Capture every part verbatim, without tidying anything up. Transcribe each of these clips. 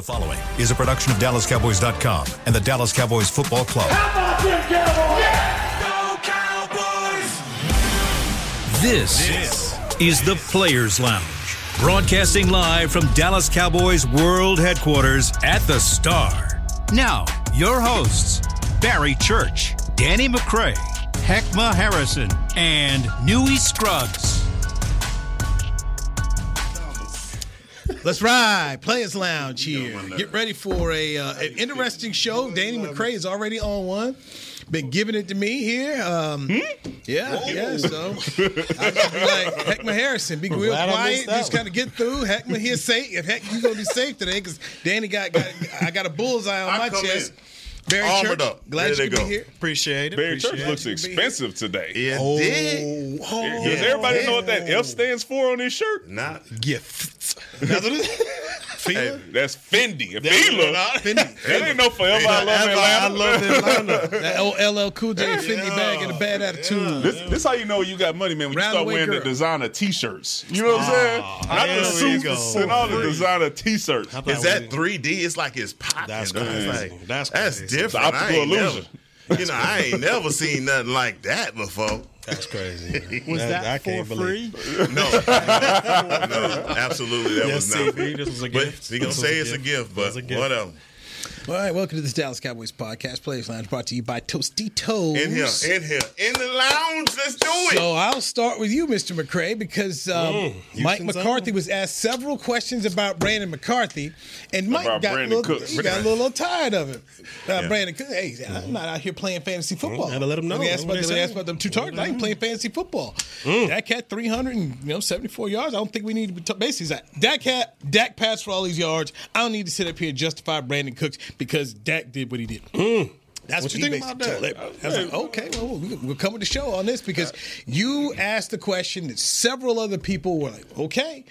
The following is a production of Dallas Cowboys dot com and the Dallas Cowboys Football Club. How about them, Cowboys? Yeah! Go Cowboys! This, this is the Players Lounge, broadcasting live from Dallas Cowboys World Headquarters at the Star. Now, your hosts, Barry Church, Danny McCray, Heckma Harrison, and Newey Scruggs. Let's ride. Players Lounge here. Get ready for a uh, an interesting show. Danny McCray is already on one. Been giving it to me here. Um, hmm? Yeah, Whoa. yeah. So I just be like, Heckma Harrison, be real quiet. Just kind of get through. Heckma here safe. If Heck, you gonna be safe today because Danny got, got I got a bullseye on I my chest. In. Barry Armored Church, up. glad there you could be here. Appreciate it. Barry Appreciate Church it. looks expensive today. It oh, did. Oh, Does everybody yeah. know what that F stands for on his shirt? Not gifts. Hey, that's Fendi. If he look, that ain't no forever. I love Atlanta. That old L L Cool J Fendi yeah. bag and a bad attitude. Yeah. This, this how you know you got money, man. When Round you start wearing girl. the designer T-shirts, you know what I'm saying? Not the suits and all the designer T-shirts. Is that three D? It's like his pocket. That's crazy. That's crazy. It's the optical illusion. Never, you know, I ain't never seen nothing like that before. That's crazy. Was that, that for free? Believe. No. No, absolutely that yes, was not. C B, this was a gift. He's going to say it's a gift, but a gift. whatever. All right, welcome to this Dallas Cowboys podcast, Players Lounge, brought to you by Tostitos. In here, in here, in the lounge. Let's do it. So I'll start with you, Mister McCray, because um, mm, Mike McCarthy on. was asked several questions about Brandon McCarthy, and Mike about got, Brandon little, he got a little tired of it. Uh, yeah. Brandon Cook, hey, mm. I'm not out here playing fantasy football. Mm, gotta let him know. They asked about, they asked about them two targets. I ain't playing fantasy football. Mm. Dak had three hundred seventy-four yards. I don't think we need to be t- basically like, Dak had Dak passed for all these yards. I don't need to sit up here and justify Brandon Cook's. Because Dak did what he did. Mm. That's what, what you think about that? Like, I was like, okay, well, we'll come with the show on this because you asked the question that several other people were like, okay.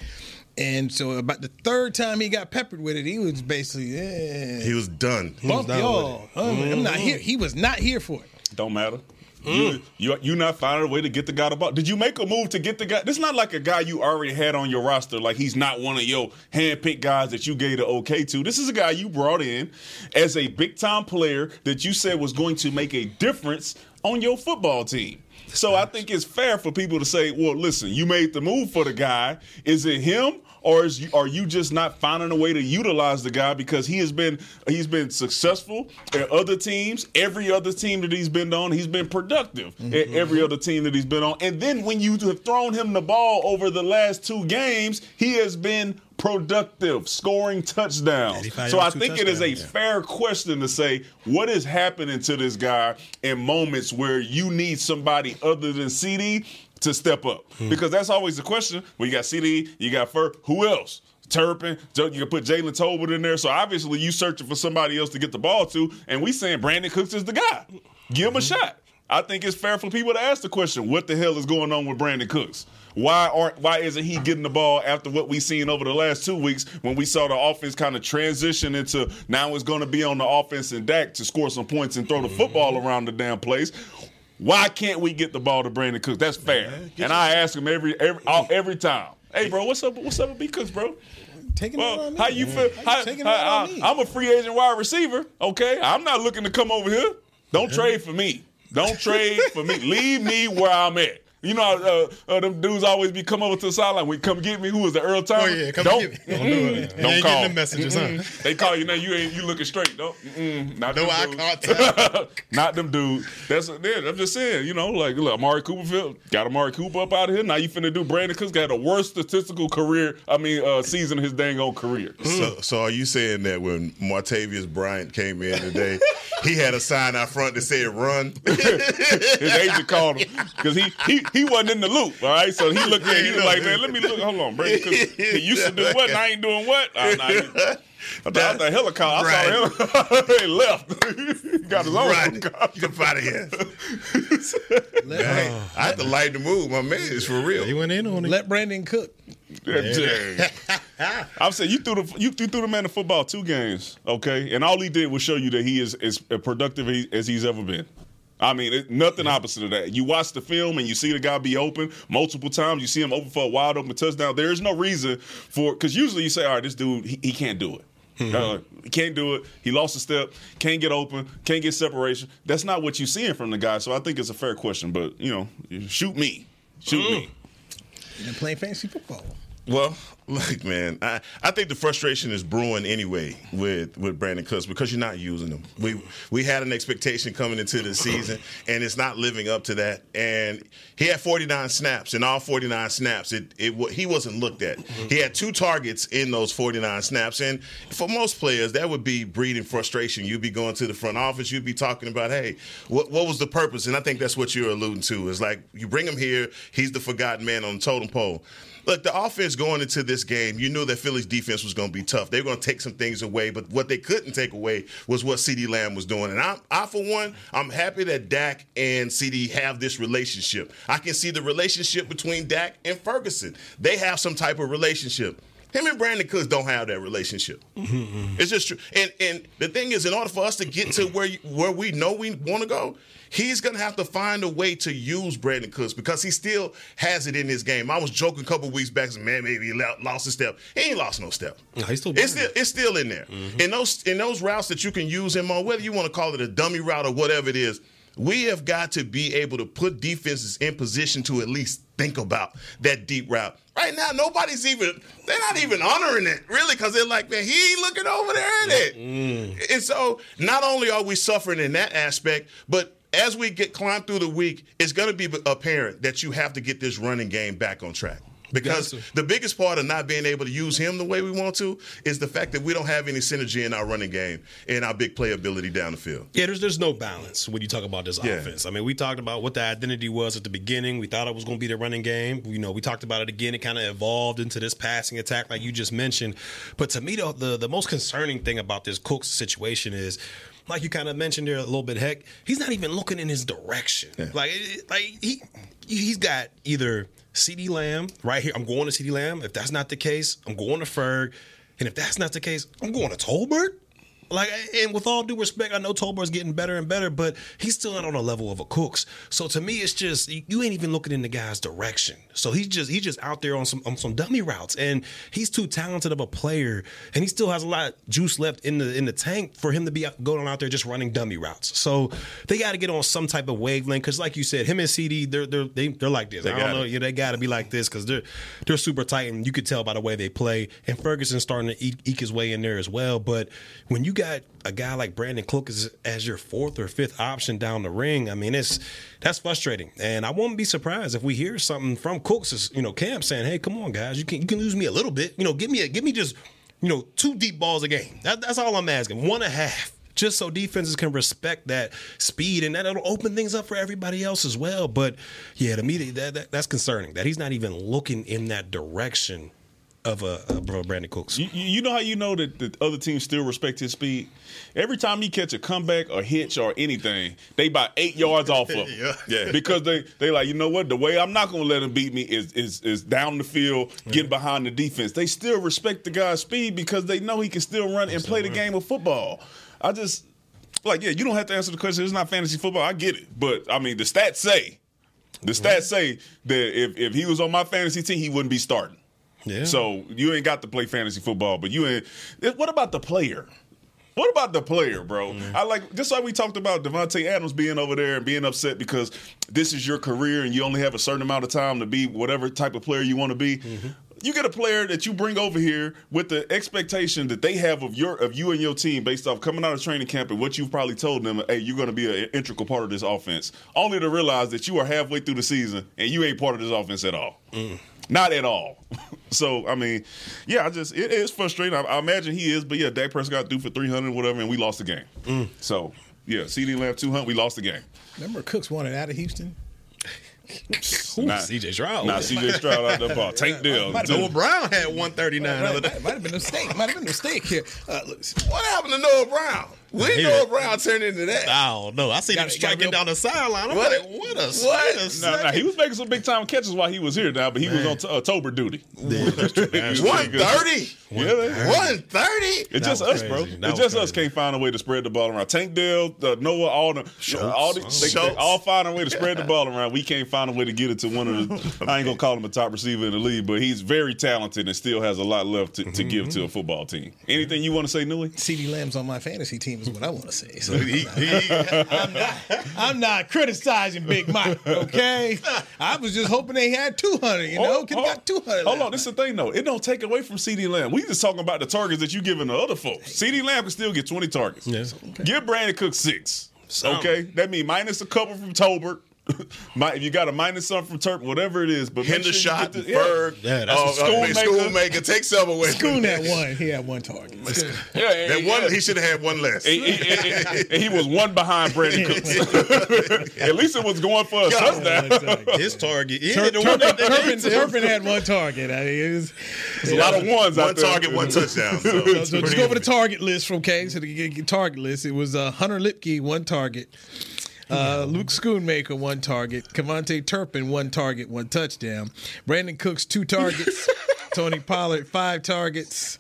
And so about the third time he got peppered with it, he was basically, yeah. He was done. He was done y'all. With it. I'm mm-hmm. not here. He was not here for it. Don't matter. Mm. You, you you not finding a way to get the guy the ball. Did you make a move to get the guy? This is not like a guy you already had on your roster. Like he's not one of your hand-picked guys that you gave the okay to. This is a guy you brought in as a big-time player that you said was going to make a difference on your football team. So I think it's fair for people to say, well, listen, you made the move for the guy. Is it him? Or is you, are you just not finding a way to utilize the guy because he has been he's been successful at other teams, every other team that he's been on, he's been productive mm-hmm. at every other team that he's been on. And then when you have thrown him the ball over the last two games, he has been productive, scoring touchdowns. So I think it is a yeah. fair question to say, what is happening to this guy in moments where you need somebody other than C D to step up? Hmm. Because that's always the question. Well, you got C D, you got Fur, who else? Turpin, you can put Jalen Tolbert in there. So obviously you searching for somebody else to get the ball to, and we saying Brandon Cooks is the guy. Give him mm-hmm. a shot. I think it's fair for people to ask the question, what the hell is going on with Brandon Cooks? Why aren't why isn't he getting the ball after what we've seen over the last two weeks when we saw the offense kind of transition into now it's going to be on the offense and Dak to score some points and throw the football around the damn place? Why can't we get the ball to Brandon Cooks? That's fair. Yeah, and I ask him every every every time. Hey, bro, what's up? What's up with B Cooks, bro? Taking well, it on me. How you feel? How, how, how, on me? I'm a free agent wide receiver. Okay, I'm not looking to come over here. Don't yeah. trade for me. Don't trade for me. Leave me where I'm at. You know, uh, uh, them dudes always be come over to the sideline. We come get me. Who is the Earl Thomas? Oh yeah, come don't, get me. Mm-mm. Don't, don't call. Them messages, huh? They call you now. You ain't. You looking straight? Don't. Mm-mm. Not no eye contact. Not them dudes. That's yeah, I'm just saying. You know, like look, Amari Cooper got Amari Cooper up out of here. Now you finna do Brandon Cooks got the worst statistical career. I mean, uh, season of his dang old career. So, mm. so are you saying that when Martavius Bryant came in today, he had a sign out front that said "Run"? His agent called him because he he. He wasn't in the loop, all right? So he looked at it, he was like, man, let me look. Hold on, Brandon Cooks. He used to do what, and I ain't doing what? Oh, nah, he, I thought the helicopter. Right. I saw the helicopter. He left. He got his own right. helicopter. Get out of here. Hey, I had to lighten the mood. My man is for real. He went in on it. Let Brandon cook. I'm saying you threw the you threw the man the football two games, okay? And all he did was show you that he is as productive as he's ever been. I mean, it, nothing opposite of that. You watch the film and you see the guy be open multiple times. You see him open for a wide open touchdown. There is no reason for – because usually you say, all right, this dude, he, he can't do it. Mm-hmm. Uh, can't do it. He lost a step. Can't get open. Can't get separation. That's not what you're seeing from the guy. So I think it's a fair question. But, you know, shoot me. Shoot mm. me. And playing fantasy football. Well, look, man, I, I think the frustration is brewing anyway with, with Brandon Cooks because you're not using him. We we had an expectation coming into the season, and it's not living up to that. And he had forty-nine snaps, and all forty-nine snaps, it it he wasn't looked at. He had two targets in those forty-nine snaps, and for most players, that would be breeding frustration. You'd be going to the front office, you'd be talking about, hey, what what was the purpose? And I think that's what you're alluding to. It's like you bring him here, he's the forgotten man on the totem pole. Look, the offense going into this game, you knew that Philly's defense was going to be tough. They were going to take some things away, but what they couldn't take away was what CeeDee Lamb was doing. And I, I for one, I'm happy that Dak and CeeDee have this relationship. I can see the relationship between Dak and Ferguson. They have some type of relationship. Him and Brandon Cooks don't have that relationship. Mm-hmm. It's just true. And and the thing is, in order for us to get to where you, where we know we want to go, he's going to have to find a way to use Brandon Cooks because he still has it in his game. I was joking a couple weeks back, man, maybe he lost a step. He ain't lost no step. No, he's still it's, still, it's still in there. Mm-hmm. In those in those routes that you can use him on, whether you want to call it a dummy route or whatever it is, we have got to be able to put defenses in position to at least think about that deep route. Right now, nobody's even, they're not even honoring it, really, because they're like, man, he ain't looking over there at it. Mm. And so not only are we suffering in that aspect, but as we get climb through the week, it's going to be apparent that you have to get this running game back on track. Because the biggest part of not being able to use him the way we want to is the fact that we don't have any synergy in our running game and our big playability down the field. Yeah, there's there's no balance when you talk about this yeah. offense. I mean, we talked about what the identity was at the beginning. We thought it was going to be the running game. You know, we talked about it again. It kind of evolved into this passing attack like you just mentioned. But to me, the the, the most concerning thing about this Cooks situation is, like you kind of mentioned there a little bit, heck, he's not even looking in his direction. Yeah. Like, like he, he's got either CeeDee Lamb right here. I'm going to CeeDee Lamb. If that's not the case, I'm going to Ferg. And if that's not the case, I'm going to Tolbert. Like, and with all due respect, I know Tolbert's getting better and better, but he's still not on the level of a Cooks. So to me, it's just you ain't even looking in the guy's direction. So he's just he's just out there on some on some dummy routes, and he's too talented of a player, and he still has a lot of juice left in the in the tank for him to be going out there just running dummy routes. So they got to get on some type of wavelength because, like you said, him and C D, they're they're they, they're like this. They I don't know, yeah, they got to be like this because they're they're super tight, and you could tell by the way they play. And Ferguson's starting to eke, eke his way in there as well. But when you got a guy like Brandon Cooks as, as your fourth or fifth option down the ring, I mean, it's that's frustrating, and I won't be surprised if we hear something from Cooks, you know, camp saying, "Hey, come on, guys, you can you can lose me a little bit, you know, give me a give me just you know two deep balls a game. That, that's all I'm asking, one and a half, just so defenses can respect that speed, and that'll open things up for everybody else as well." But yeah, to me, that, that that's concerning that he's not even looking in that direction of a, a Brandon Cooks. You, you know how you know that the other teams still respect his speed? Every time he catch a comeback or hitch or anything, they about eight yards off of him. Yeah. Because they they like, you know what? The way I'm not going to let him beat me is is is down the field, yeah. get behind the defense. They still respect the guy's speed because they know he can still run and That's play the right. game of football. I just, like, yeah, you don't have to answer the question. It's not fantasy football. I get it. But, I mean, the stats say, the stats right. say that if, if he was on my fantasy team, he wouldn't be starting. Yeah. So you ain't got to play fantasy football, but you ain't. What about the player? What about the player, bro? Mm-hmm. I like just like we talked about Devontae Adams being over there and being upset because this is your career and you only have a certain amount of time to be whatever type of player you want to be. Mm-hmm. You get a player that you bring over here with the expectation that they have of your of you and your team based off coming out of training camp and what you've probably told them, hey, you're going to be an integral part of this offense, only to realize that you are halfway through the season and you ain't part of this offense at all. Mm. Not at all. So, I mean, yeah, I just it is frustrating. I, I imagine he is, but yeah, Dak Prescott threw for three hundred, whatever, and we lost the game. Mm. So, yeah, CeeDee Lamb two hundred, we lost the game. Remember, Cooks wanted out of Houston. Ooh, not C J Stroud. Not C J Stroud out the ball. Tank Dell. Noah Brown had one thirty-nine might, the other day. Might, might have been a mistake. Might have been a mistake here. Uh, look, what happened to Noah Brown? When yeah. Noah Brown turned into that? I don't know. I see him striking down the sideline. I'm what? like, what a what? Nah, nah, he was making some big time catches while he was here now, but he Man. was on t- uh, Tolbert duty. Yeah, one thirty. one thirty It's just us, bro. It's just us can't find a way to spread the ball around. Tank Dell, uh, Noah, all the, you know, all, the they, they all find a way to spread the ball around. We can't find a way to get it to one of the. I ain't gonna call him a top receiver in the league, but he's very talented and still has a lot left to, to mm-hmm. give to a football team. Anything you want to say, Newey? CeeDee Lamb's on my fantasy team is what I want to say. So he, he, I'm not. I'm not criticizing Big Mike. Okay, I was just hoping they had two hundred. You know, oh, oh, got two hundred. Hold on, this is the thing though. It don't take away from CeeDee Lamb. We just talking about the targets that you giving to other folks. CeeDee Lamb can still get twenty targets. Yeah. Okay. Give Brandon Cook six. Sound. Okay, that means minus a couple from Tolbert. If you got a minus something from Turp, whatever it is, but Hendershot, sure Berg, yeah, yeah that's uh, schoolmaker. Schoolmaker, take some away. School had one. He had one target. Yeah, and that he one had, he should have had one less. And, and, and, and, and he was one behind Brandon Cooks. At least it was going for a touchdown. Exactly. His target. Turpin Tur- had one target. I mean, it was, There's yeah, a lot of ones. One out target, there. one touchdown. So, so, so just go over the target list from K to the target list. It was uh, Hunter Lipke, one target. Uh, Luke Schoonmaker, one target. Kevontae Turpin, one target, one touchdown. Brandon Cooks, two targets. Tony Pollard, five targets.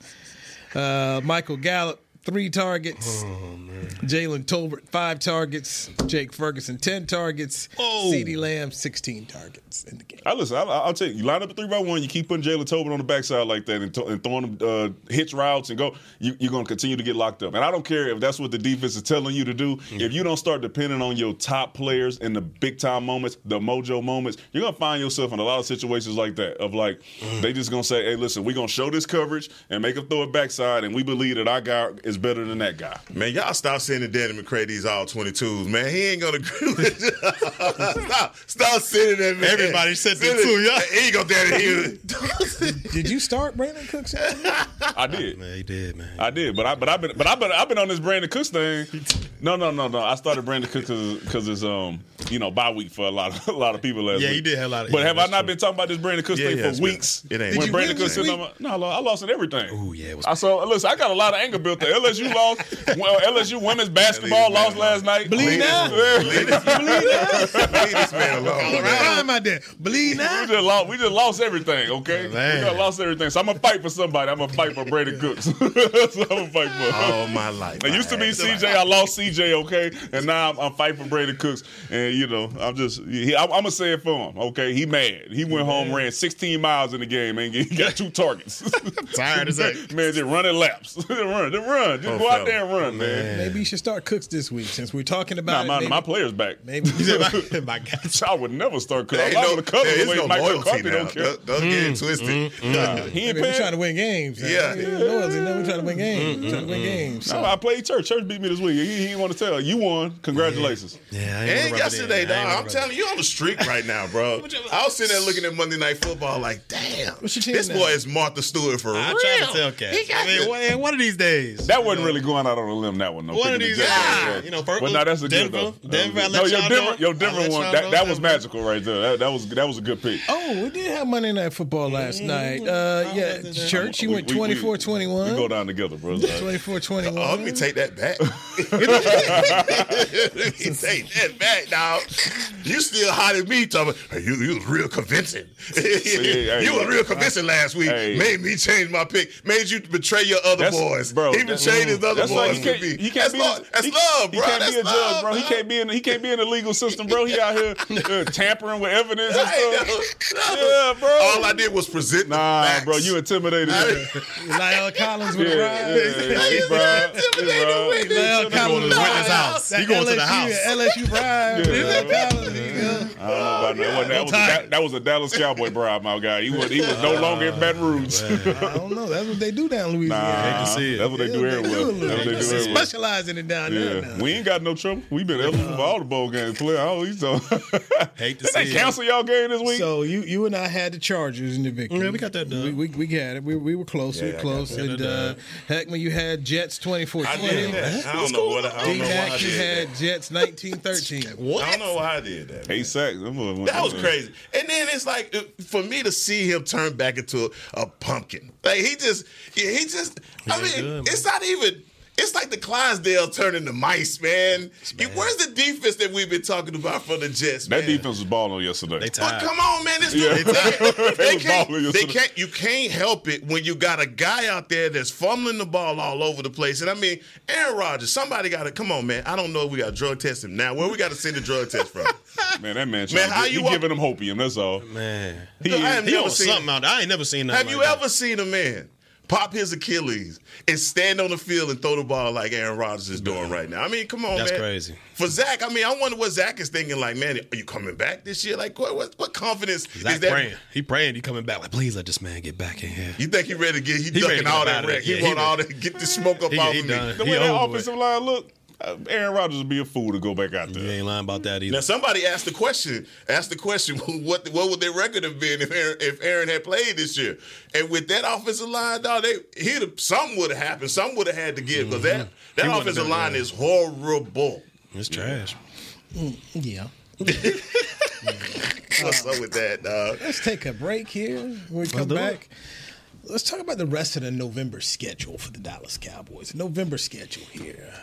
Uh, Michael Gallup, three targets. Oh, Jalen Tolbert, five targets. Jake Ferguson, ten targets. Oh. CeeDee Lamb, sixteen targets in the game. I listen, I, I'll tell you, you line up a three by one, you keep putting Jalen Tolbert on the backside like that and, to, and throwing them uh, hitch routes and go, you, you're going to continue to get locked up. And I don't care if that's what the defense is telling you to do. Mm-hmm. If you don't start depending on your top players in the big time moments, the mojo moments, you're going to find yourself in a lot of situations like that of like, mm-hmm. they just going to say, hey, listen, we're going to show this coverage and make them throw it backside, and we believe that our guy is better than that guy. Man, y'all stop sending Danny McCray these all twenty-twos, man. He ain't going to agree with you. Stop, stop sending that, man. Everybody sent them too, y'all. Here you go, Danny. Here. Did you start Brandon Cooks? I did. Man, he did, man. I did, but, I, but I've been, but I, but I've been on this Brandon Cooks thing. No, no, no, no. I started Brandon Cooks because it's, um, you know, bye week for a lot of, a lot of people last yeah, week. Yeah, he did have a lot of. But have I not true. been talking about this Brandon Cooks yeah, thing yeah, for weeks? Been, it ain't. When did Brandon Cooks, no, I lost in everything. Oh yeah, it was. I saw. Listen, I got a lot of anger built there. L S U lost. Well, L S U women's basketball lost last night. Believe now. Believe now. Believe this man alone. How am I there? Believe now. We just lost. We just lost everything. Okay, man. We just lost everything. So I'm gonna fight for somebody. I'm gonna fight for Brandon Cooks. So I'm gonna fight for. All my life. It used to be C J. I lost C J. Okay, and now I'm, I'm fighting for Brandon Cooks. And you know, I'm just. He, I, I'm gonna say it for him. Okay, he mad. He went home, man. Ran sixteen miles in the game, and he got two targets. Tired as heck. Man, just running laps. Run, just run. Just oh, go out there and run, man. man. Maybe you should start Cooks this week since we're talking about nah, it. Nah, my player's back. Maybe. my, my gosh. I would never start Cooks. I'm not going to cover the way Michael Carpenter don't care. Don't mm, get it twisted. Mm, mm, nah. He ain't I mean, we're trying to win games. Right? Yeah. yeah. Loyalty, no, we're trying to win games. Mm, we're trying to win mm, games. So. No, I played Church. Church beat me this week. He, he didn't want to tell. You won. Congratulations. Yeah, yeah I ain't And yesterday, dog. I'm telling you, you're on the streak right now, bro. I was sitting there looking at Monday Night Football like, damn. This boy is Martha Stewart for real. I'm trying to tell Cat. One of these days. That wasn't really going out on a limb, that one, though. One of these days. You know, Berkeley, well, no, that's a Denver, good, though. Denver, I let no, y'all know. Your Denver one, that, that was magical right there. That, that, was, that was a good pick. Oh, we did have Monday Night Football last mm-hmm. night. Uh, yeah, Church, you we, went twenty-four twenty-one. We, we go down together, brother. twenty-four twenty-one. Oh, let me take that back. Let me take that back, dog. You still hot at me talking about, hey, you, you was real convincing. See, hey, you were real convincing I, last week. Hey. Made me change my pick. Made you betray your other that's, boys. Bro, even change his other that's boys. Like he can't, be. He can't that's be. Love, that's he, love, bro. He can't that's be a love, judge, bro. He can't be in. He can't be in the legal system, bro. He out here uh, tampering with evidence and stuff. No, no. Yeah, bro. All I did was present. Nah, facts. Bro, you intimidated. Lyle Collins with yeah, yeah, yeah, yeah, bro. Intimidated. Lyle Collins to the witness house. He going to the house. L S U bribe. That was a Dallas Cowboy bribe, my guy. He was. He was no longer in Baton Rouge. I don't know. That's what they do down Louisiana. See it. That's what they yeah, do everywhere. They, they specializing in down yeah. there. Now. We ain't got no trouble. We've been eligible for all the bowl games. Play. Oh, he's so. Hate to see. Did they cancel y'all game this week? So you, you and I had the Chargers in the victory. Yeah, we got that done. We we, we had it. We we were close. Yeah, we were close. And uh, Heckman, you had Jets twenty four twenty. I don't know what. I don't know why I did that. You had Jets nineteen thirteen. What? I don't know why I did that. Eight sacks. That was crazy. And then it's like for me to see him turn back into a pumpkin. Like he just he just. I mean, it's not even It's like the Clydesdale turning to mice, man. man. Where's the defense that we've been talking about for the Jets, man? That defense was balling yesterday. They tied. But come on, man. This yeah. they, they, can't, they can't. You can't help it when you got a guy out there that's fumbling the ball all over the place. And, I mean, Aaron Rodgers, somebody got to – come on, man. I don't know if we got to drug test him now. Where we got to send the drug test from? Man, that man, man how you he giving him hopium, that's all. Man. He, Look, I have he never seen something out there. I ain't never seen nothing Have like you that. ever seen a man pop his Achilles and stand on the field and throw the ball like Aaron Rodgers is doing right now? I mean, come on, That's man. That's crazy. For Zach, I mean, I wonder what Zach is thinking. Like, man, are you coming back this year? Like, what what, what confidence Zach is that? Praying. He praying. He coming back. Like, please let this man get back in here. You think he ready to get? He, he ducking all that wreck. Yeah, he, he want all that. Get the smoke up he, off he of done. me. The way he that offensive it. line look. Aaron Rodgers would be a fool to go back out there. You ain't lying about that either. Now, somebody asked the question, asked the question, what what would their record have been if Aaron, if Aaron had played this year? And with that offensive line, dog, they, he'd, something would have happened. Something would have had to give because mm-hmm. that, that offensive line that. is horrible. It's trash. Mm, yeah. What's up with that, dog? Let's take a break here. When we come back, it. let's talk about the rest of the November schedule for the Dallas Cowboys. November schedule here.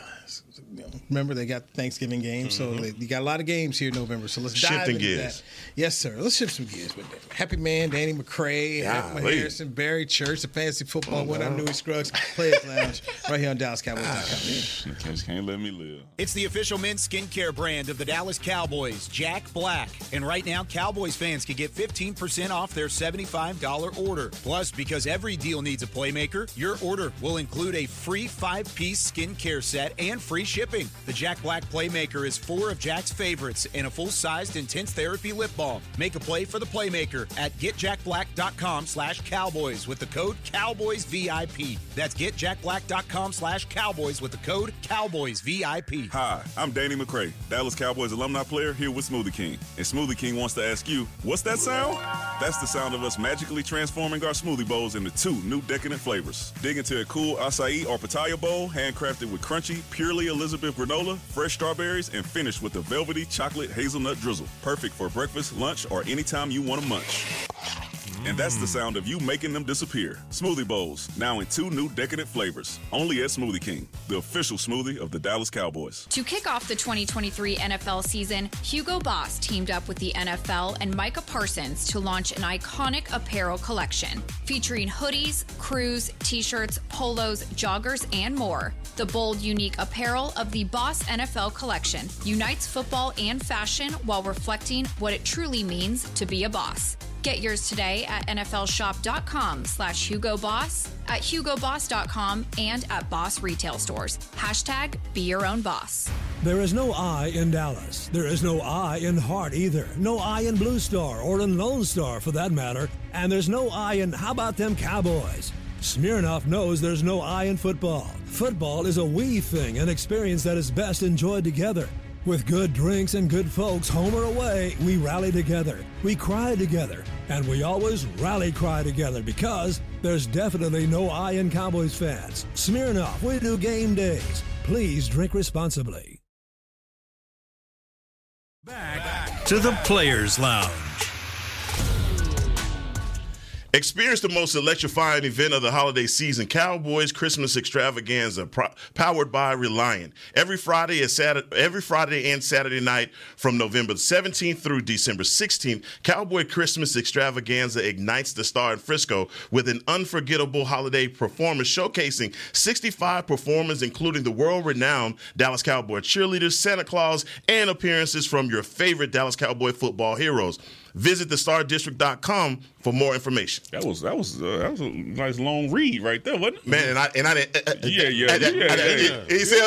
Remember, they got Thanksgiving games, mm-hmm. so they, you got a lot of games here in November. So let's Shifting dive into gears. that. Yes, sir. Let's shift some gears with that. Happy Man, Danny McCray, Happy Harrison, Barry Church, the fantasy football oh, one. Wow. I'm Newey Scruggs, Players Lounge, right here on Dallas Cowboys dot com. You guys can't let me live. It's the official men's skincare brand of the Dallas Cowboys, Jack Black. And right now, Cowboys fans can get fifteen percent off their seventy-five dollars order. Plus, because every deal needs a playmaker, your order will include a free five-piece skincare set and free shipping. The Jack Black Playmaker is four of Jack's favorites and a full-sized intense therapy lip balm. Make a play for the Playmaker at get jack black dot com slash cowboys with the code CowboysVIP. That's get jack black dot com slash cowboys with the code CowboysVIP. Hi, I'm Danny McCray, Dallas Cowboys alumni player here with Smoothie King. And Smoothie King wants to ask you, what's that sound? That's the sound of us magically transforming our smoothie bowls into two new decadent flavors. Dig into a cool acai or pitaya bowl, handcrafted with crunchy, purely Elizabeth granola, fresh strawberries, and finished with a velvety chocolate hazelnut drizzle. Perfect for breakfast, lunch, or anytime you want to munch. Mm. And that's the sound of you making them disappear. Smoothie Bowls, now in two new decadent flavors. Only at Smoothie King, the official smoothie of the Dallas Cowboys. To kick off the twenty twenty-three N F L season, Hugo Boss teamed up with the N F L and Micah Parsons to launch an iconic apparel collection featuring hoodies, crews, t-shirts, polos, joggers, and more. The bold, unique apparel of the Boss N F L collection unites football and fashion while reflecting what it truly means to be a boss. Get yours today at N F L shop dot com slash Hugo Boss, at Hugo Boss dot com, and at Boss Retail Stores. Hashtag Be Your Own Boss. There is no I in Dallas. There is no I in Hart either. No I in Blue Star or in Lone Star for that matter. And there's no I in how about them Cowboys? Smirnoff knows there's no I in football. Football is a we thing, an experience that is best enjoyed together. With good drinks and good folks, home or away, we rally together, we cry together, and we always rally cry together because there's definitely no I in Cowboys fans. Smirnoff, we do game days. Please drink responsibly. Back to the Players Lounge. Experience the most electrifying event of the holiday season, Cowboys Christmas Extravaganza, pro- powered by Reliant. Every Friday and Saturday, every Friday and Saturday night from November seventeenth through December sixteenth, Cowboy Christmas Extravaganza ignites the star in Frisco with an unforgettable holiday performance showcasing sixty-five performers, including the world-renowned Dallas Cowboy cheerleaders, Santa Claus, and appearances from your favorite Dallas Cowboy football heroes. Visit the star district dot com for more information. That was that was uh, that was a nice long read right there, wasn't it? Man, and I and I didn't. Uh, yeah, yeah, I, yeah, I, yeah, I, yeah. He said,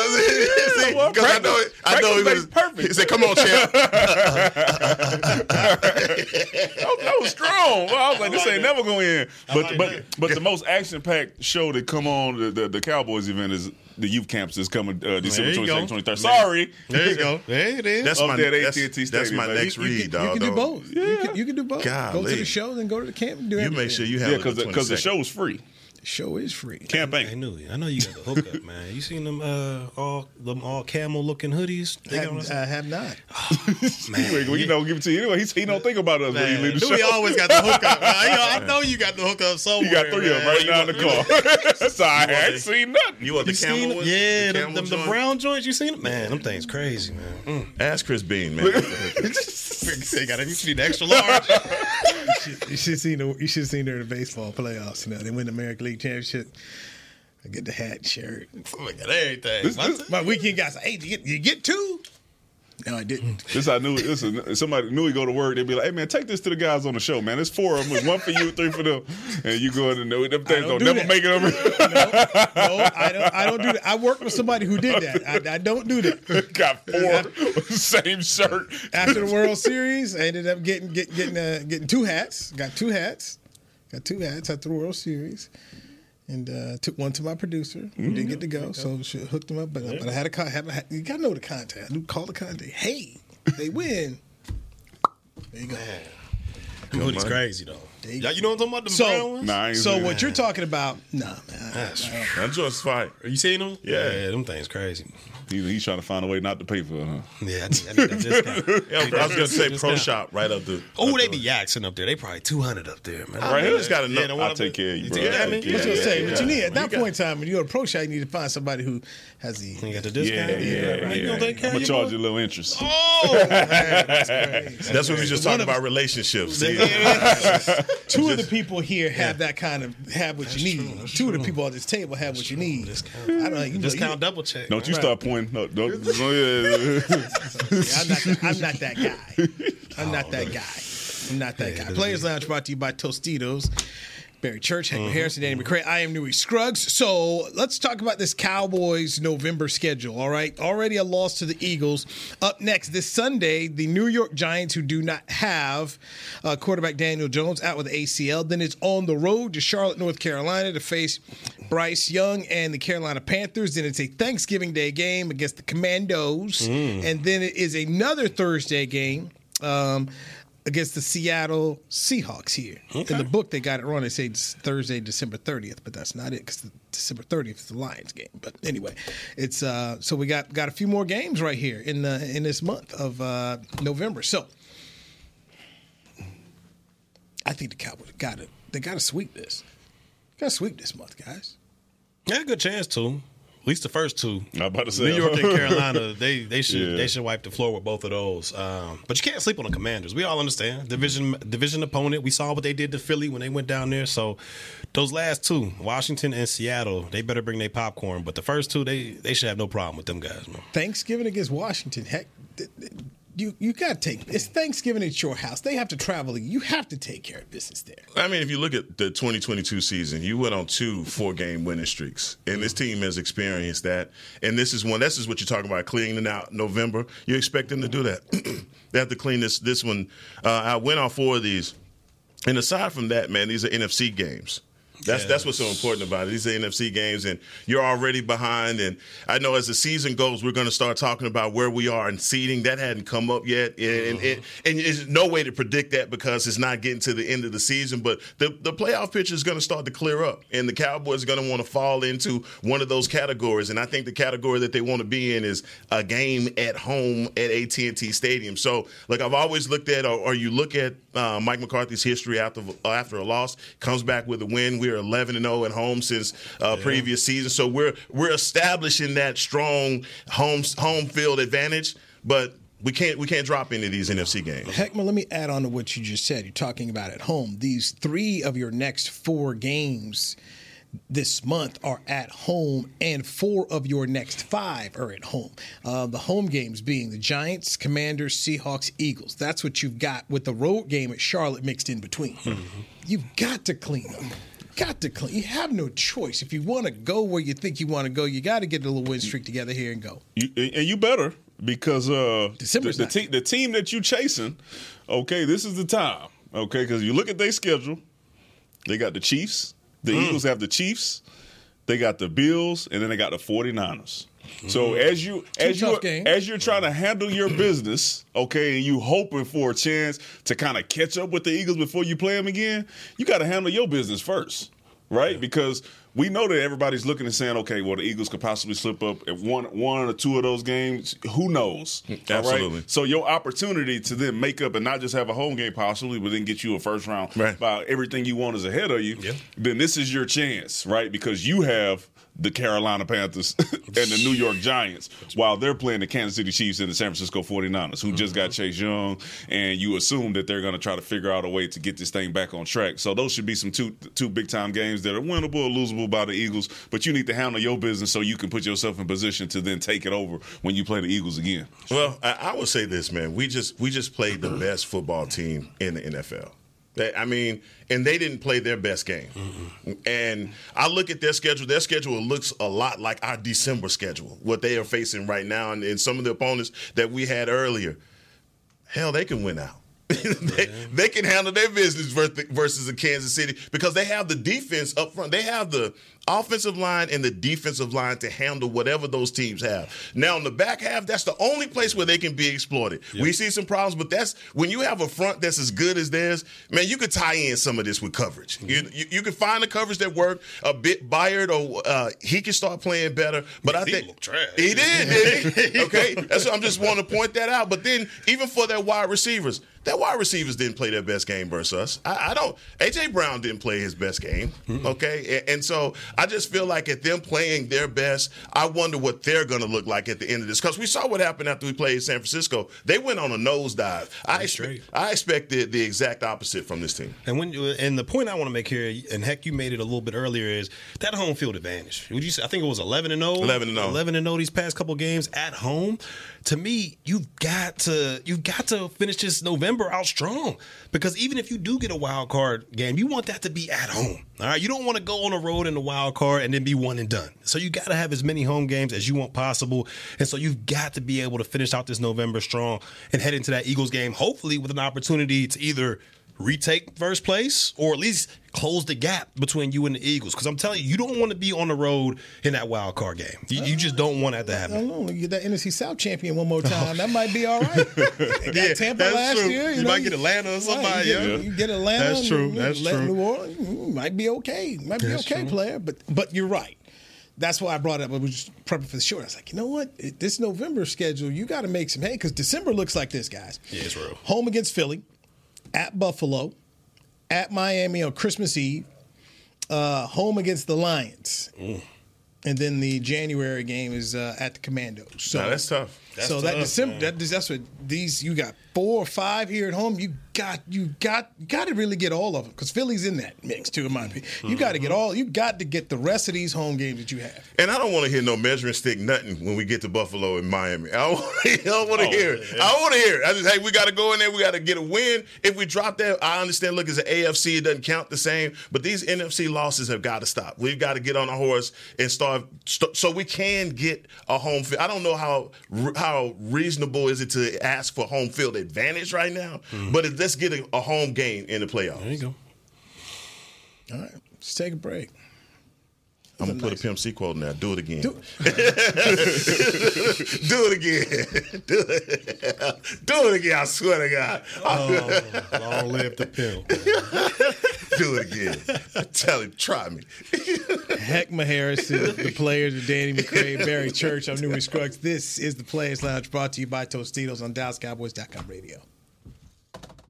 "Because yeah, yeah. I know it. I know he was perfect." He said, "Come on, champ." that, that was strong. I was like, "This ain't never going to end." But but but the most action-packed show that come on the, the, the Cowboys event is. The youth campus is coming uh, December twenty-second, twenty-third. Sorry. There you go. There it is. That's Up my, that's, that's that's my next you, you read, can, dog. You can do both. Yeah. You, can, you can do both. Golly. Go to the show, then go to the camp and do everything. You make sure you have yeah, it because the, the show is free. The show is free. Camp Bank. I knew you. I know you got the hookup, man. You seen them uh, all them all camel looking hoodies? They have, I have not. Oh, man, we well, yeah. don't give it to you anyway. He, he don't think about us man. When you leave the show. We always got the hookup. I know you got the hookup somewhere. You got three man. Of them right you now in the car. That's all right. I ain't seen nothing. You want the camel ones? Yeah, the, the, the brown joints. You seen them? Man, them things crazy, man. Mm. Ask Chris Bean, man. They got it. You see the extra large. You should have seen the, you should have seen during the baseball playoffs. You know, they win the American League Championship. I get the hat, shirt. Oh, I got everything. This, my, this, my weekend guy said, hey, did you get, did you get two? No, I didn't. This I knew. This is, somebody knew he go to work. They'd be like, hey, man, take this to the guys on the show, man. It's four of them. It's one for you, three for them. And you go in and them things don't, don't do never that. Make it over. No, no I, don't, I don't do that. I worked with somebody who did that. I, I don't do that. Got four, I, same shirt. After the World Series, I ended up getting get, getting, uh, getting two hats. Got two hats. Got two hats after the World Series. And uh, took one to my producer. Mm-hmm. We didn't get to go, so she hooked him up. But, yeah. but I had a contact. You got to know the contact. You call the contact. Hey, they win. There you go. Them hoodies crazy, though. You, you know what I'm talking about? The so, brown ones? Nah, so what man. You're talking about, nah, man. That's I, I, I, that joint's fire. Are you seeing them? Yeah. yeah, them things crazy. He, he's trying to find a way not to pay for it, huh? Yeah, I need a discount. yeah, I was going to say Pro Shop right up there. Oh, they be yaxing up there. They probably two hundred up there, man. Right here, it's got enough. Yeah, I'll take care of you, bro. Yeah, I was going to say, but you need, at that point in time, when you go to Pro Shop, you need to find somebody who has the... You got the discount? Yeah, yeah, yeah. I'm going to charge you a little interest. Oh! That's what we were just talking about, relationships. Two just, of the people here have yeah. that kind of have what that's you need. True, Two true. Of the people at this table have that's what you true. Need. Discount. I don't you discount know, double check. Don't you right. start pointing? No, don't. Oh, yeah, yeah. yeah, I'm, not that, I'm not that guy. I'm not oh, that no. guy. I'm not that yeah, guy. Players Lounge brought to you by Tostitos, Barry Church, Hank mm-hmm. Harrison, Danny McCray. I am Newey Scruggs. So let's talk about this Cowboys November schedule, all right? Already a loss to the Eagles. Up next this Sunday, the New York Giants, who do not have uh, quarterback Daniel Jones, out with A C L. Then it's on the road to Charlotte, North Carolina to face Bryce Young and the Carolina Panthers. Then it's a Thanksgiving Day game against the Commandos. Mm. And then it is another Thursday game. Um Against the Seattle Seahawks here. Okay. In the book, they got it wrong. They say it's Thursday, December thirtieth, but that's not it because December thirtieth is the Lions game. But anyway, it's uh, so we got got a few more games right here in the, in this month of uh, November. So I think the Cowboys got to they got to sweep this. Got to sweep this month, guys. Yeah, good chance to. At least the first two. I'm about to say New York and Carolina, they they should yeah. they should wipe the floor with both of those. Um, but you can't sleep on the Commanders. We all understand. Division division opponent. We saw what they did to Philly when they went down there. So those last two, Washington and Seattle, they better bring their popcorn. But the first two, they they should have no problem with them guys, man. Thanksgiving against Washington. Heck, th- th- You you got to take – it's Thanksgiving at your house. They have to travel. You have to take care of business there. I mean, if you look at the twenty twenty-two season, you went on two four-game winning streaks, and this team has experienced that. And this is one – this is what you're talking about, cleaning out November. You expect them to do that. They have to clean this this one. Uh, I went on four of these. And aside from that, man, these are N F C games. That's yes. that's what's so important about it. These are N F C games, and you're already behind. And I know as the season goes, we're going to start talking about where we are in seeding. That hadn't come up yet, and mm-hmm. and, and there's no way to predict that because it's not getting to the end of the season. But the, the playoff picture is going to start to clear up, and the Cowboys are going to want to fall into one of those categories. And I think the category that they want to be in is a game at home at A T and T Stadium. So, like I've always looked at, or, or you look at uh, Mike McCarthy's history after after a loss, comes back with a win. We eleven and oh at home since uh, yeah. previous season, so we're we're establishing that strong home home field advantage. But we can't we can't drop any of these N F C games. Heckman, let me add on to what you just said. You're talking about at home. These three of your next four games this month are at home, and four of your next five are at home. Uh, the home games being the Giants, Commanders, Seahawks, Eagles. That's what you've got with the road game at Charlotte mixed in between. Mm-hmm. You've got to clean up. Got to clean. You have no choice. If you want to go where you think you want to go, you got to get a little win streak together here and go. You, and you better because uh, the, the, te- the team that you chasing, okay, this is the time, okay, because you look at their schedule, they got the Chiefs. The mm. Eagles have the Chiefs. They got the Bills, and then they got the 49ers. So as you as you as you're trying to handle your business, okay, and you hoping for a chance to kind of catch up with the Eagles before you play them again, you got to handle your business first. right? Yeah. Because we know that everybody's looking and saying, okay, well, the Eagles could possibly slip up at one, one or two of those games. Who knows? Absolutely. Right? So your opportunity to then make up and not just have a home game possibly, but then get you a first round right. by everything you want is ahead of you, yeah. then this is your chance, right? Because you have the Carolina Panthers and the New York Giants while they're playing the Kansas City Chiefs and the San Francisco forty-niners, who mm-hmm. just got Chase Young, and you assume that they're going to try to figure out a way to get this thing back on track. So those should be some two two big-time games that are winnable or losable by the Eagles, but you need to handle your business so you can put yourself in position to then take it over when you play the Eagles again. Well, I, I would say this, man. We just we just played the best football team in the N F L. They, I mean, and they didn't play their best game. Mm-hmm. And I look at their schedule. Their schedule looks a lot like our December schedule, what they are facing right now. And, and some of the opponents that we had earlier, hell, they can win out. they, they can handle their business versus the Kansas City because they have the defense up front. They have the offensive line and the defensive line to handle whatever those teams have. Now, in the back half, that's the only place where they can be exploited. Yep. We see some problems, but that's when you have a front that's as good as theirs, man, you could tie in some of this with coverage. Mm-hmm. You, you you can find the coverage that worked a bit. Byard, or uh, he can start playing better, but yeah, I think he did. did he? Okay, that's what I'm just wanting to point that out. But then, even for their wide receivers, their wide receivers didn't play their best game versus us. I, I don't. A J. Brown didn't play his best game. Mm-hmm. Okay, and, and so I just feel like at them playing their best, I wonder what they're going to look like at the end of this. Because we saw what happened after we played San Francisco. They went on a nosedive. I, expe- I expected the exact opposite from this team. And when and the point I want to make here, and heck, you made it a little bit earlier, is that home field advantage. Would you say, I think it was eleven and oh. eleven and oh. eleven and oh these past couple games at home. To me, you've got to you've got to finish this November out strong. Because even if you do get a wild card game, you want that to be at home. All right, you don't want to go on the road in the wild card and then be one and done. So you got to have as many home games as you want possible. And so you've got to be able to finish out this November strong and head into that Eagles game, hopefully with an opportunity to either retake first place or at least close the gap between you and the Eagles. Because I'm telling you, you don't want to be on the road in that wild card game. You, you just don't want that to happen. Hold on. Get that N F C South champion one more time. Oh. That might be all right. They got yeah, Tampa last true. year. You, you know, might you, get Atlanta or somebody. Right, you, yeah. you get Atlanta. That's true. And, that's Atlanta, true. New Orleans might be okay. Might be that's okay, true. player. But but you're right. That's why I brought it up. I was just prepping for the show. I was like, you know what? This November schedule, you got to make some hay because December looks like this, guys. Yeah, it's real. Home against Philly. At Buffalo, at Miami on Christmas Eve, uh, home against the Lions. Mm. And then the January game is uh, at the Commandos. So nah, that's tough. That's so tough, that December, that, that's what these you got four or five here at home. You got you got you got to really get all of them because Philly's in that mix too, in my opinion. You mm-hmm. got to get all. You got to get the rest of these home games that you have. And I don't want to hear no measuring stick nothing when we get to Buffalo and Miami. I don't want to oh, hear it. Yeah. I don't want to hear it. I just hey, we got to go in there. We got to get a win. If we drop that, I understand. Look, it's an A F C. It doesn't count the same. But these N F C losses have got to stop. We've got to get on a horse and start. So we can get a home field. I don't know how how reasonable is it to ask for home field advantage right now, mm. but let's get a, a home game in the playoffs. There you go. All right, let's take a break. I'm going to put nice. a Pimp C quote in there. Do it again. Do, do it again. Do it. Do it again. I swear to God. Oh, long live the Pimp. Do it again. Tell him, try me. Heckma Harris, the players of Danny McCray, Barry Church. I'm Newman Scruggs. This is the Players Lounge brought to you by Tostitos on Dallas Cowboys dot com radio.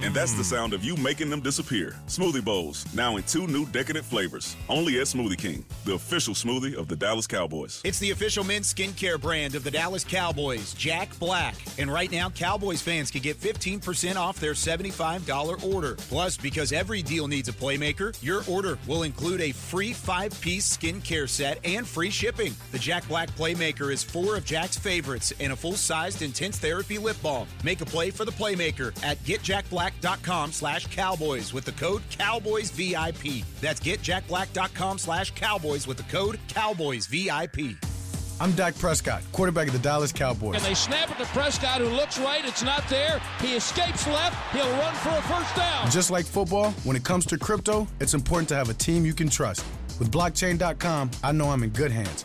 And that's the sound of you making them disappear. Smoothie Bowls, now in two new decadent flavors. Only at Smoothie King, the official smoothie of the Dallas Cowboys. It's the official men's skincare brand of the Dallas Cowboys, Jack Black. And right now, Cowboys fans can get fifteen percent off their seventy-five dollars order. Plus, because every deal needs a playmaker, your order will include a free five-piece skincare set and free shipping. The Jack Black Playmaker is four of Jack's favorites and a full-sized intense therapy lip balm. Make a play for the Playmaker at getjackblack.com slash cowboys with the code CowboysVIP. That's getjackblack.com slash cowboys with the code CowboysVIP. I'm Dak Prescott, quarterback of the Dallas Cowboys. And they snap it to Prescott, who looks right. It's not there. He escapes left. He'll run for a first down. Just like football, when it comes to crypto, it's important to have a team you can trust. With Blockchain dot com, I know I'm in good hands.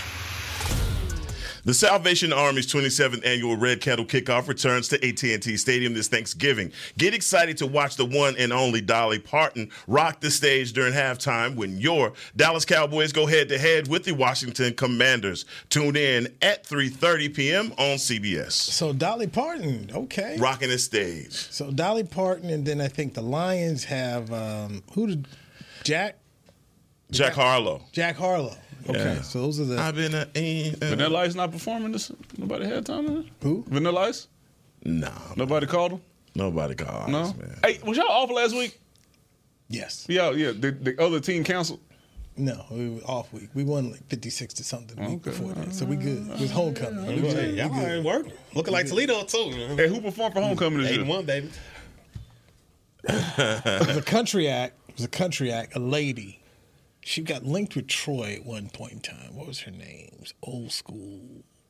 The Salvation Army's twenty-seventh annual Red Kettle Kickoff returns to A T and T Stadium this Thanksgiving. Get excited to watch the one and only Dolly Parton rock the stage during halftime when your Dallas Cowboys go head-to-head with the Washington Commanders. Tune in at three thirty p.m. on C B S. So Dolly Parton, okay. Rocking the stage. So Dolly Parton, and then I think the Lions have, um, who did, Jack? Jack Harlow. Jack Harlow. Okay, yeah. So those are the. I've been a. Uh, Vanilla Ice not performing this. Nobody had time in it. Who? Vanilla Ice? No. Nah, Nobody man. called him? Nobody called him. No. Ice, man. Hey, was y'all off last week? Yes. Yeah, yeah. The, the other team canceled? No, we were off week. We won like fifty-six to something the okay. week before that. So we good. It was homecoming. Yeah, we good. Hey, y'all ain't working. Looking like Toledo, too. Hey, who performed for homecoming this year? eight and one, baby. It was a country act. It was a country act. A lady. She got linked with Troy at one point in time. What was her name? Was old school,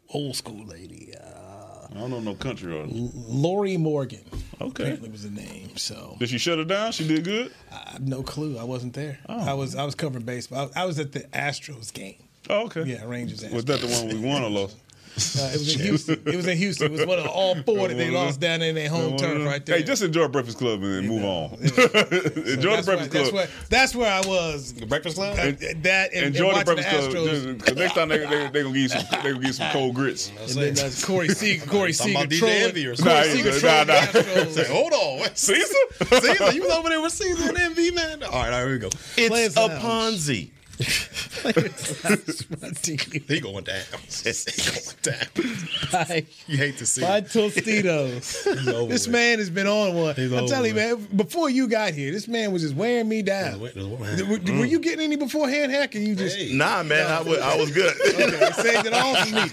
old school lady. Uh, I don't know no country or L- Lori Morgan. Okay, apparently was the name. So did she shut her down? She did good. I have no clue. I wasn't there. Oh. I was I was covering baseball. I, I was at the Astros game. Oh, okay. Yeah, Rangers. Astros. Was that the one we won or lost? Uh, it was in Houston. It was in Houston. It was one of the, all four that they lost down there in their home turf right there. Hey, just enjoy Breakfast Club and then move on. Enjoy the Breakfast Club. That's where I was. The Breakfast Club? Uh, that and, enjoy and the Breakfast the Club. Because next time they're they, they going to give you some cold grits. And then that's Corey Seager. Corey Seager trolling. Corey Seager trolling the Astros. Hold on. Caesar? Caesar? You was over there with Caesar and M V, man? All right, all right, here we go. It's a Ponzi. He going down. He going down. Bye. You hate to see. By Tostitos. This with. Man has been on one. He's I'm telling you, man. Before you got here, this man was just wearing me down. Were, were you getting any beforehand, Hack? And you just hey. Nah, man. No. I, was, I was good. Okay, saved it all for me.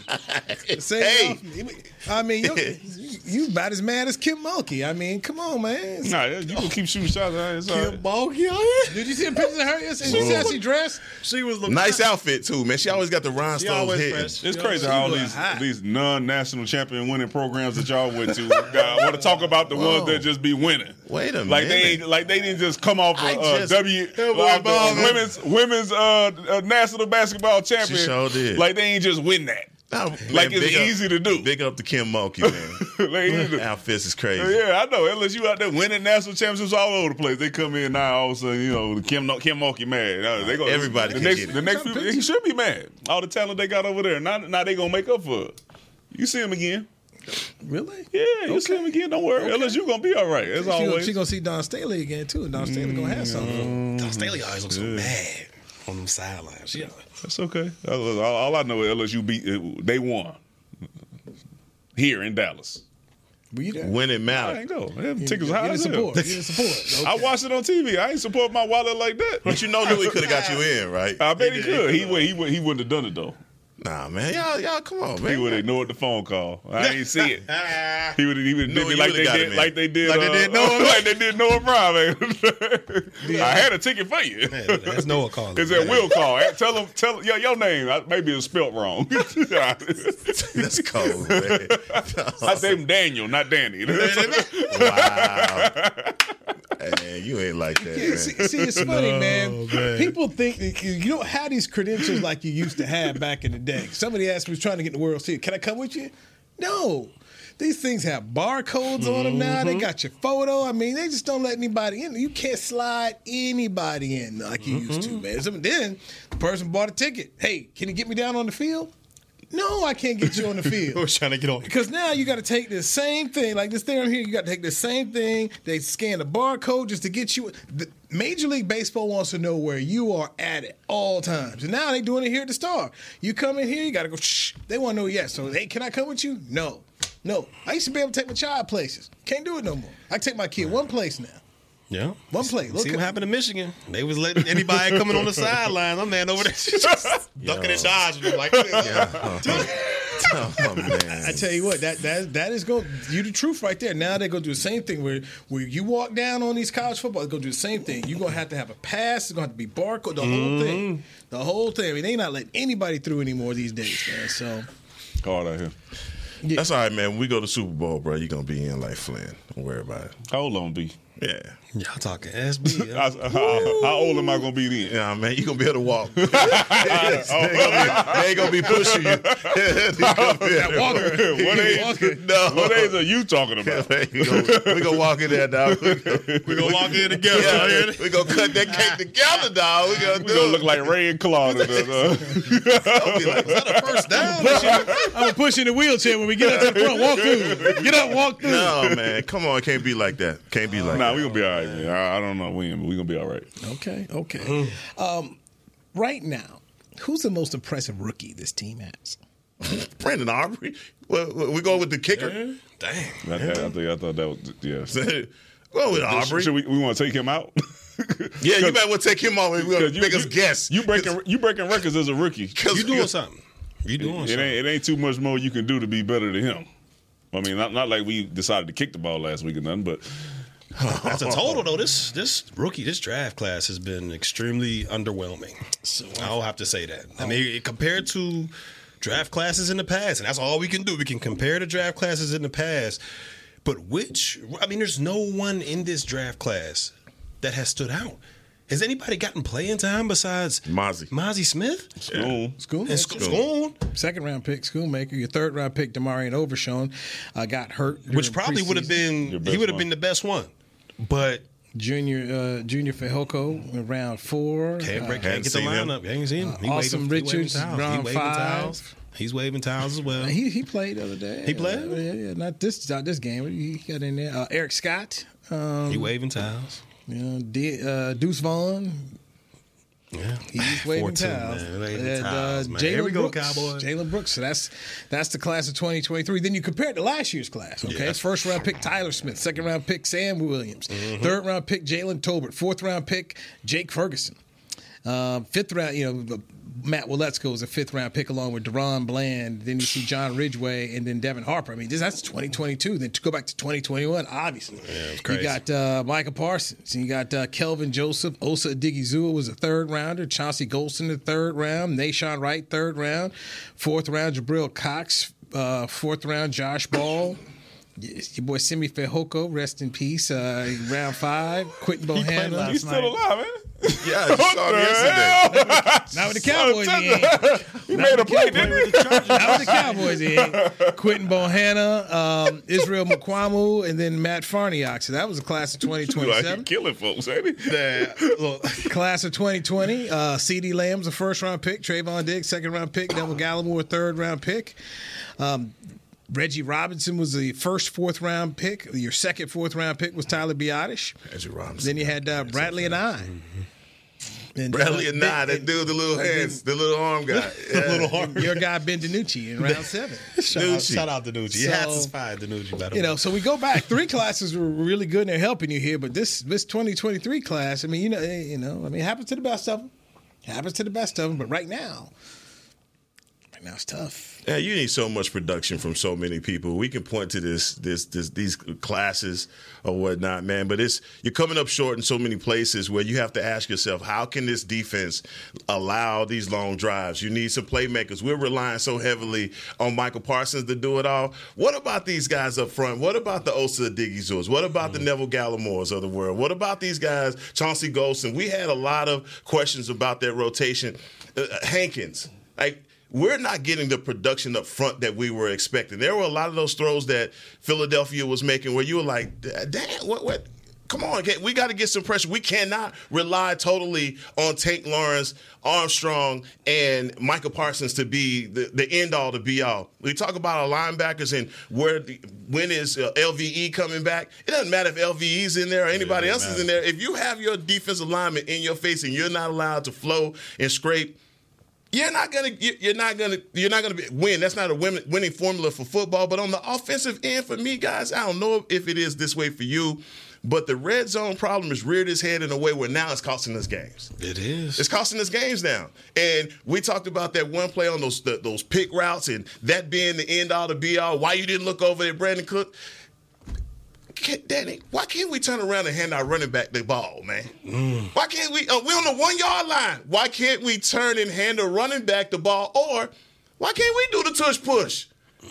Saved hey. it all for me. I mean, you're, you about as mad as Kim Mulkey. I mean, come on, man. Nah, you gonna keep shooting shots. It's Kim right. Mulkey on here? Did you see the pictures of her? She said she dressed. She was looking nice hot. Outfit too, man. She always got the rhinestones hitting. It's she crazy how all these hot. These non-national champion winning programs that y'all went to. I want to talk about the Whoa. ones that just be winning. Wait a like minute. They, like they didn't just come off a uh, W like the women's women's uh, uh, national basketball champion. She sure did. Like they ain't just win that. No, man, like it's easy up, to do. Big up to Kim Mulkey, man. Like, outfits is crazy. Yeah, I know. Unless you out there winning national championships all over the place, they come in now. All of a sudden, you know, Kim Kim Mulkey mad. Now, they gonna, everybody the can next, get it. The next few, he should be mad. All the talent they got over there. Now, now they gonna make up for it. You see him again? Really? Yeah, you okay. see him again. Don't worry. Okay. Unless you're gonna be all right. As she always, gonna, she gonna see Don Staley again too. Don Staley mm, gonna have something. Don Staley always looks good. So mad on them sidelines. Yeah. That's okay. All, all I know is L S U beat. They won here in Dallas. When it mattered. I ain't go. Them tickets high as hell. You didn't support. Okay. I watched it on T V. I ain't support my wallet like that. But you know, he could have got you in, right? I bet he, he could. He would. He would. He wouldn't have done it though. Nah, man, y'all, y'all, come on, man. He would have ignored the phone call. I ain't see it. He would, he would no, did me like they did, it, like they did, like uh, they did Noah, like they did Noah Brown. Yeah. I had a ticket for you. Man, that's Noah calling. It's that Will call. Tell him, tell yo, your name. I, maybe it's spelt wrong. That's cold, man. I named him Daniel, not Danny. Wow. Hey, you ain't like that, man. See, see it's funny, no, man. man. People think you don't have these credentials like you used to have back in the day. Somebody asked me, was trying to get in the World Series. Can I come with you? No. These things have barcodes mm-hmm. on them now. They got your photo. I mean, they just don't let anybody in. You can't slide anybody in like you mm-hmm. used to, man. So then the person bought a ticket. Hey, can you get me down on the field? No, I can't get you on the field. I was trying to get on. Because now you got to take this same thing, like this thing on here, you got to take the same thing. They scan the barcode just to get you. The Major League Baseball wants to know where you are at at all times. And now they're doing it here at the Star. You come in here, you got to go, shh. They want to know, yes. So, hey, can I come with you? No. No. I used to be able to take my child places. Can't do it no more. I can take my kid one place now. Yeah. One play. Look See what happened to Michigan. They was letting anybody coming on the sidelines. I'm man over there just ducking and dodging like this. Yeah. Oh, oh, man. I tell you what, that that that is going you the truth right there. Now they're gonna do the same thing where where you walk down on these college football, they're gonna do the same thing. You're gonna have to have a pass, it's gonna have to be barcode, the mm. whole thing. The whole thing. I mean, they not letting anybody through anymore these days, man. So hard out here. Yeah. That's all right, man. When we go to Super Bowl, bro, you're going to be in like Flynn. Don't worry about it. How old am I be? Yeah. Y'all talking S B. How, how, how old am I going to be then? Nah, man, you're going to be able to walk. They ain't going to be pushing you. That walker. What age, no. What age are you talking about? We're going to walk in there, dog. We're going to walk in together. Yeah, we're going to cut that cake together, dog. We're going to look like Ray and Claude. I'll be like, is that a first down? I'm going to push in the wheelchair when we get up to the front, walk through. Get up, walk through. No, man. Come on. It can't be like that. Can't be like nah, that. Nah, we're going to be all right, man. I don't know when, but we're going to be all right. Okay, okay. Um, right now, who's the most impressive rookie this team has? Brandon Aubrey. Well, we're going with the kicker. Yeah. Dang. I, I, I, think, I thought that was, yeah. Go with Aubrey. Should we, we want to take him out? Yeah, you might want to take him out. We're going to make you, us guess. You breaking, you breaking records as a rookie. You doing something. You doing it, it, ain't, it ain't too much more you can do to be better than him. I mean, not, not like we decided to kick the ball last week or nothing, but that's a total though. This this rookie, this draft class has been extremely underwhelming. So I'll have to say that. I mean, compared to draft classes in the past, and that's all we can do. We can compare the draft classes in the past, but which I mean, there's no one in this draft class that has stood out. Has anybody gotten playing time besides Mozzie? Mozzie Smith? School. School. And school. school. Second round pick, Schoolmaker. Your third round pick, Damarian Overshown, uh, got hurt. Which probably would have been, he would have been the best one. But Junior uh, Junior Fehoko in round four. Can't, break, uh, can't get the lineup. You ain't seen him. He uh, Austin waving, Richards, he round he five. Towels. He's waving towels as well. He he played the other day. He played? Uh, yeah, yeah. Not this, not this game, but he got in there. Uh, Eric Scott. Um, he waving towels. You know, uh, Deuce Vaughn. Yeah, he's waving towels. And uh, Jalen Brooks. Jalen Brooks. So that's that's the class of twenty twenty-three. Then you compare it to last year's class. Okay, yeah. First round pick Tyler Smith. Second round pick Sam Williams. Mm-hmm. Third round pick Jalen Tolbert. Fourth round pick Jake Ferguson. Um, fifth round, you know, Matt Willetsko is a fifth round pick along with Deron Bland. Then you see John Ridgeway and then Devin Harper. I mean, this, that's twenty twenty-two. Then to go back to twenty twenty-one, obviously. Yeah, it's crazy. You got uh, Micah Parsons. And you got uh, Kelvin Joseph. Osa Digizua was a third rounder. Chauncey Golston, the third round. Nahshon Wright, third round. Fourth round, Jabril Cox. Uh, fourth round, Josh Ball. Your boy Simi Fehoko, rest in peace. Uh, round five, Quentin Bohanna. He He's night. still alive, man. Yeah, I just saw him yesterday. Not with the Cowboys in. He made a play, didn't he? Not with the Cowboys in. Quentin Bohanna, um, Israel Mukwamu, and then Matt Farniok. So that was a class of twenty twenty-seven. Like killing folks, ain't he? Nah, class of twenty twenty. Uh, CeeDee Lamb's a first-round pick. Trayvon Diggs, second-round pick. Neville Gallimore, a third-round pick. Um, Reggie Robinson was the first fourth-round pick. Your second fourth-round pick was Tyler Biadasz. Reggie Robinson. Then you had uh, Bradley and I. Mm-hmm. And, Bradley uh, and I, that dude, the little hands, then, the little arm guy. Yeah. The little arm. Your guy, Ben DiNucci, in round seven. shout, out, shout out DiNucci. So, you had to spy DiNucci, by the way. You know, so we go back. Three classes were really good, and they're helping you here. But this this twenty twenty-three class, I mean, you know, you know, I mean, it happens to the best of them. It happens to the best of them. But right now, right now it's tough. Yeah, you need so much production from so many people. We can point to this, this, this, these classes or whatnot, man. But it's you're coming up short in so many places where you have to ask yourself, how can this defense allow these long drives? You need some playmakers. We're relying so heavily on Michael Parsons to do it all. What about these guys up front? What about the Osa Digizua? What about mm-hmm. the Neville Gallimores of the world? What about these guys, Chauncey Golston? We had a lot of questions about their rotation. Uh, Hankins, like. we're not getting the production up front that we were expecting. There were a lot of those throws that Philadelphia was making where you were like, damn, what, what? Come on, we got to get some pressure. We cannot rely totally on Tate Lawrence, Armstrong, and Michael Parsons to be the, the end-all, to be-all. We talk about our linebackers and where the, when is uh, L V E coming back. It doesn't matter if L V E's in there or anybody else matter. is in there. If you have your defensive lineman in your face and you're not allowed to flow and scrape, You're not gonna. You're not gonna. You're not gonna be, win. That's not a win, winning formula for football. But on the offensive end, for me, guys, I don't know if it is this way for you, but the red zone problem has reared its head in a way where now it's costing us games. It is. It's costing us games now. And we talked about that one play on those the, those pick routes and that being the end all to be all. Why you didn't look over at Brandon Cook? Danny, why can't we turn around and hand our running back the ball, man? Mm. Why can't we? Uh, we're on the one-yard line. Why can't we turn and hand a running back the ball? Or why can't we do the tush push?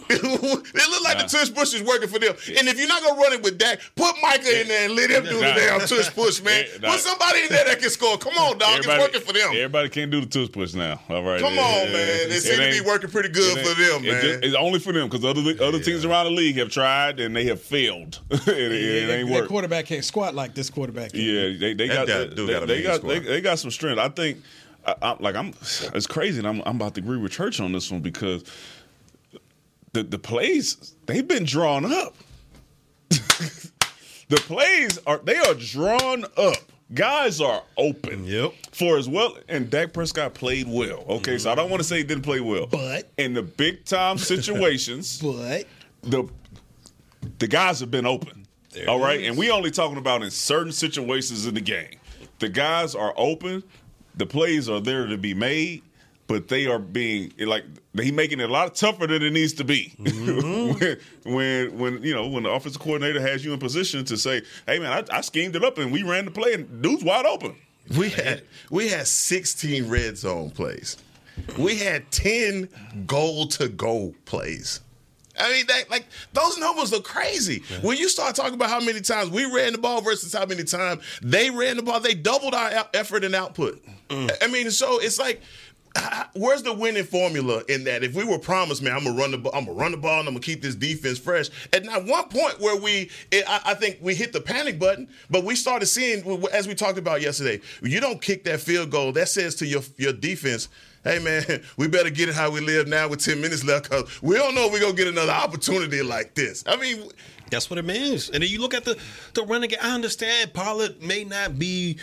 It looked like nah. the tush push is working for them. And if you're not going to run it with Dak, put Micah in there and let him do nah. the damn tush push, man. Nah. Put somebody in there that can score. Come on, dog. Everybody, it's working for them. Everybody can't do the tush push now. All right. Come it, on, it, man. It, it seems to be working pretty good for them, man. It just, it's only for them because other other yeah. teams around the league have tried and they have failed. it, yeah, it ain't worked. That quarterback can't squat like this quarterback can. Yeah, they, they got they, they got they, they got some strength. I think, I, I, like I'm, it's crazy, and I'm I'm about to agree with Church on this one because. The, the plays, they've been drawn up. the plays, are they are drawn up. Guys are open. Yep. For as well, and Dak Prescott played well. Okay, mm. so I don't want to say he didn't play well. But. In the big-time situations. but. The, the guys have been open. There all right? Is. And we only talking about in certain situations in the game. The guys are open. The plays are there to be made. But they are being like he making it a lot tougher than it needs to be. Mm-hmm. when, when when you know when the offensive coordinator has you in position to say, "Hey man, I, I schemed it up and we ran the play and dude's wide open." We had we had sixteen red zone plays. We had ten goal to goal plays. I mean, that, like those numbers are crazy. Yeah. When you start talking about how many times we ran the ball versus how many times they ran the ball, they doubled our effort and output. Mm. I mean, so it's like. Where's the winning formula in that? If we were promised, man, I'm gonna run the, I'm gonna run the ball, and I'm gonna keep this defense fresh. At not one point where we, it, I, I think we hit the panic button, but we started seeing, as we talked about yesterday, you don't kick that field goal. That says to your your defense, hey man, we better get it how we live now with ten minutes left, because we don't know if we're gonna get another opportunity like this. I mean. That's what it means. And then you look at the, the running game. I understand Pollard may not be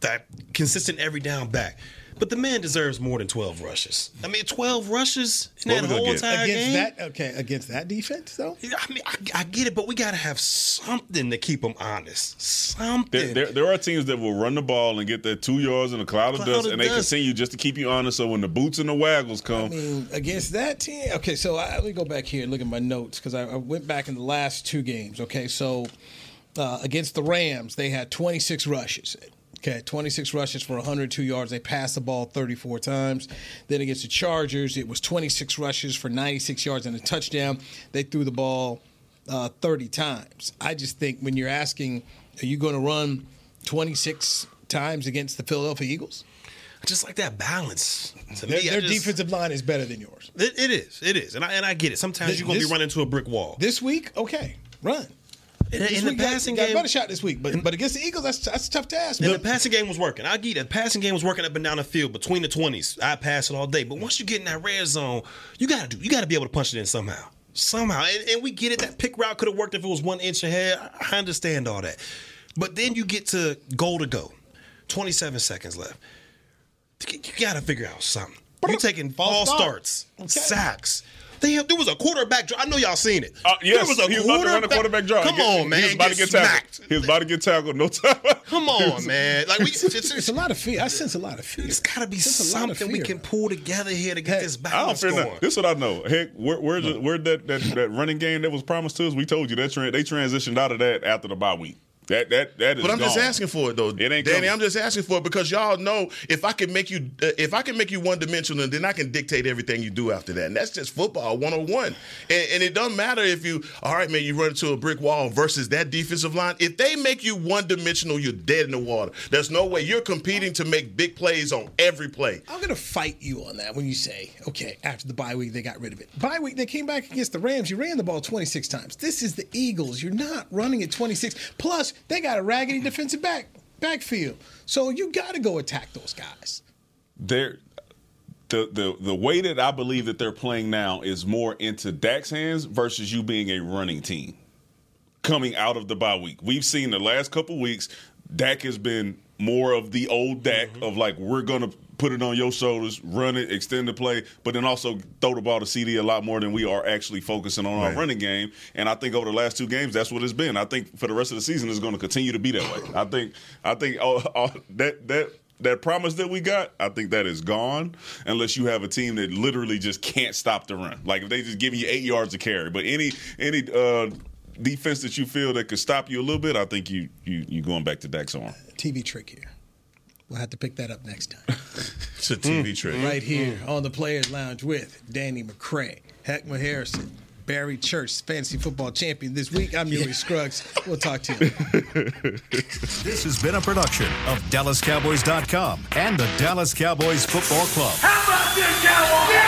that consistent every down back. But the man deserves more than twelve rushes. I mean, twelve rushes in what that whole entire game? That, okay, against that defense, though? Yeah, I mean, I, I get it, but we got to have something to keep them honest. Something. There, there, there are teams that will run the ball and get their two yards in a cloud, cloud of dust, of and dust. They continue just to keep you honest so when the boots and the waggles come. I mean, against that team? Okay, so I, let me go back here and look at my notes because I, I went back in the last two games. Okay, so uh, against the Rams, they had twenty-six rushes. Okay, twenty-six rushes for one hundred two yards. They passed the ball thirty-four times. Then against the Chargers, it was twenty-six rushes for ninety-six yards and a touchdown. They threw the ball uh, thirty times. I just think when you're asking, are you going to run twenty-six times against the Philadelphia Eagles? I just like that balance. To their me, their just, defensive line is better than yours. It, it is. It is. And I, and I get it. Sometimes this, you're going to be running into a brick wall. This week, okay, run. In, in the passing got, game, got a better shot this week, but in, but against the Eagles, that's that's a tough task. And the passing game was working. I get it. The passing game was working up and down the field between the twenties. I pass it all day, but once you get in that red zone, you gotta do. You gotta be able to punch it in somehow, somehow. And, and we get it. That pick route could have worked if it was one inch ahead. I understand all that, but then you get to goal to go, twenty-seven seconds left. You gotta figure out something. You're taking false starts, okay. sacks. They have, there was a quarterback drive. I know y'all seen it. Uh, yes, there was a he was about to run a quarterback drive. Come on, man. He was about to get tackled. He was about to get tackled. No time. Come on, man. Like we, it's, it's, it's a lot of fear. I sense a lot of fear. It's got to be something fear, we can pull together here to get hey, this balance going. Not. This is what I know. Heck, where, where's no. the, where that, that, that running game that was promised to us? We told you that tra- they transitioned out of that after the bye week. That that that is. But I'm gone. Just asking for it though, it ain't Danny. Coming. I'm just asking for it because y'all know if I can make you uh, if I can make you one dimensional, then I can dictate everything you do after that, and that's just football one oh one. And, and it doesn't matter if you all right, man, you run into a brick wall versus that defensive line. If they make you one dimensional, you're dead in the water. There's no way you're competing to make big plays on every play. I'm gonna fight you on that when you say okay. After the bye week, they got rid of it. Bye week, they came back against the Rams. You ran the ball twenty-six times. This is the Eagles. You're not running at twenty-six plus. They got a raggedy defensive back backfield, so you got to go attack those guys. They're, the the the way that I believe that they're playing now is more into Dak's hands versus you being a running team coming out of the bye week. We've seen the last couple weeks, Dak has been more of the old Dak mm-hmm. of like we're gonna put it on your shoulders, run it, extend the play, but then also throw the ball to C D a lot more than we are actually focusing on right. our running game. And I think over the last two games, that's what it's been. I think for the rest of the season, it's going to continue to be that way. I think, I think all, all, that that that promise that we got, I think that is gone unless you have a team that literally just can't stop the run. Like if they just give you eight yards to carry, but any any uh, defense that you feel that could stop you a little bit, I think you you you going back to Dak's arm. T V trick here. We'll have to pick that up next time. It's a T V mm. trick. Right here mm. on the Players Lounge with Danny McCray, Heckma Harrison, Barry Church, fantasy football champion this week. I'm Yuri yeah. Scruggs. We'll talk to you. This has been a production of Dallas Cowboys dot com and the Dallas Cowboys Football Club. How about this, Cowboys?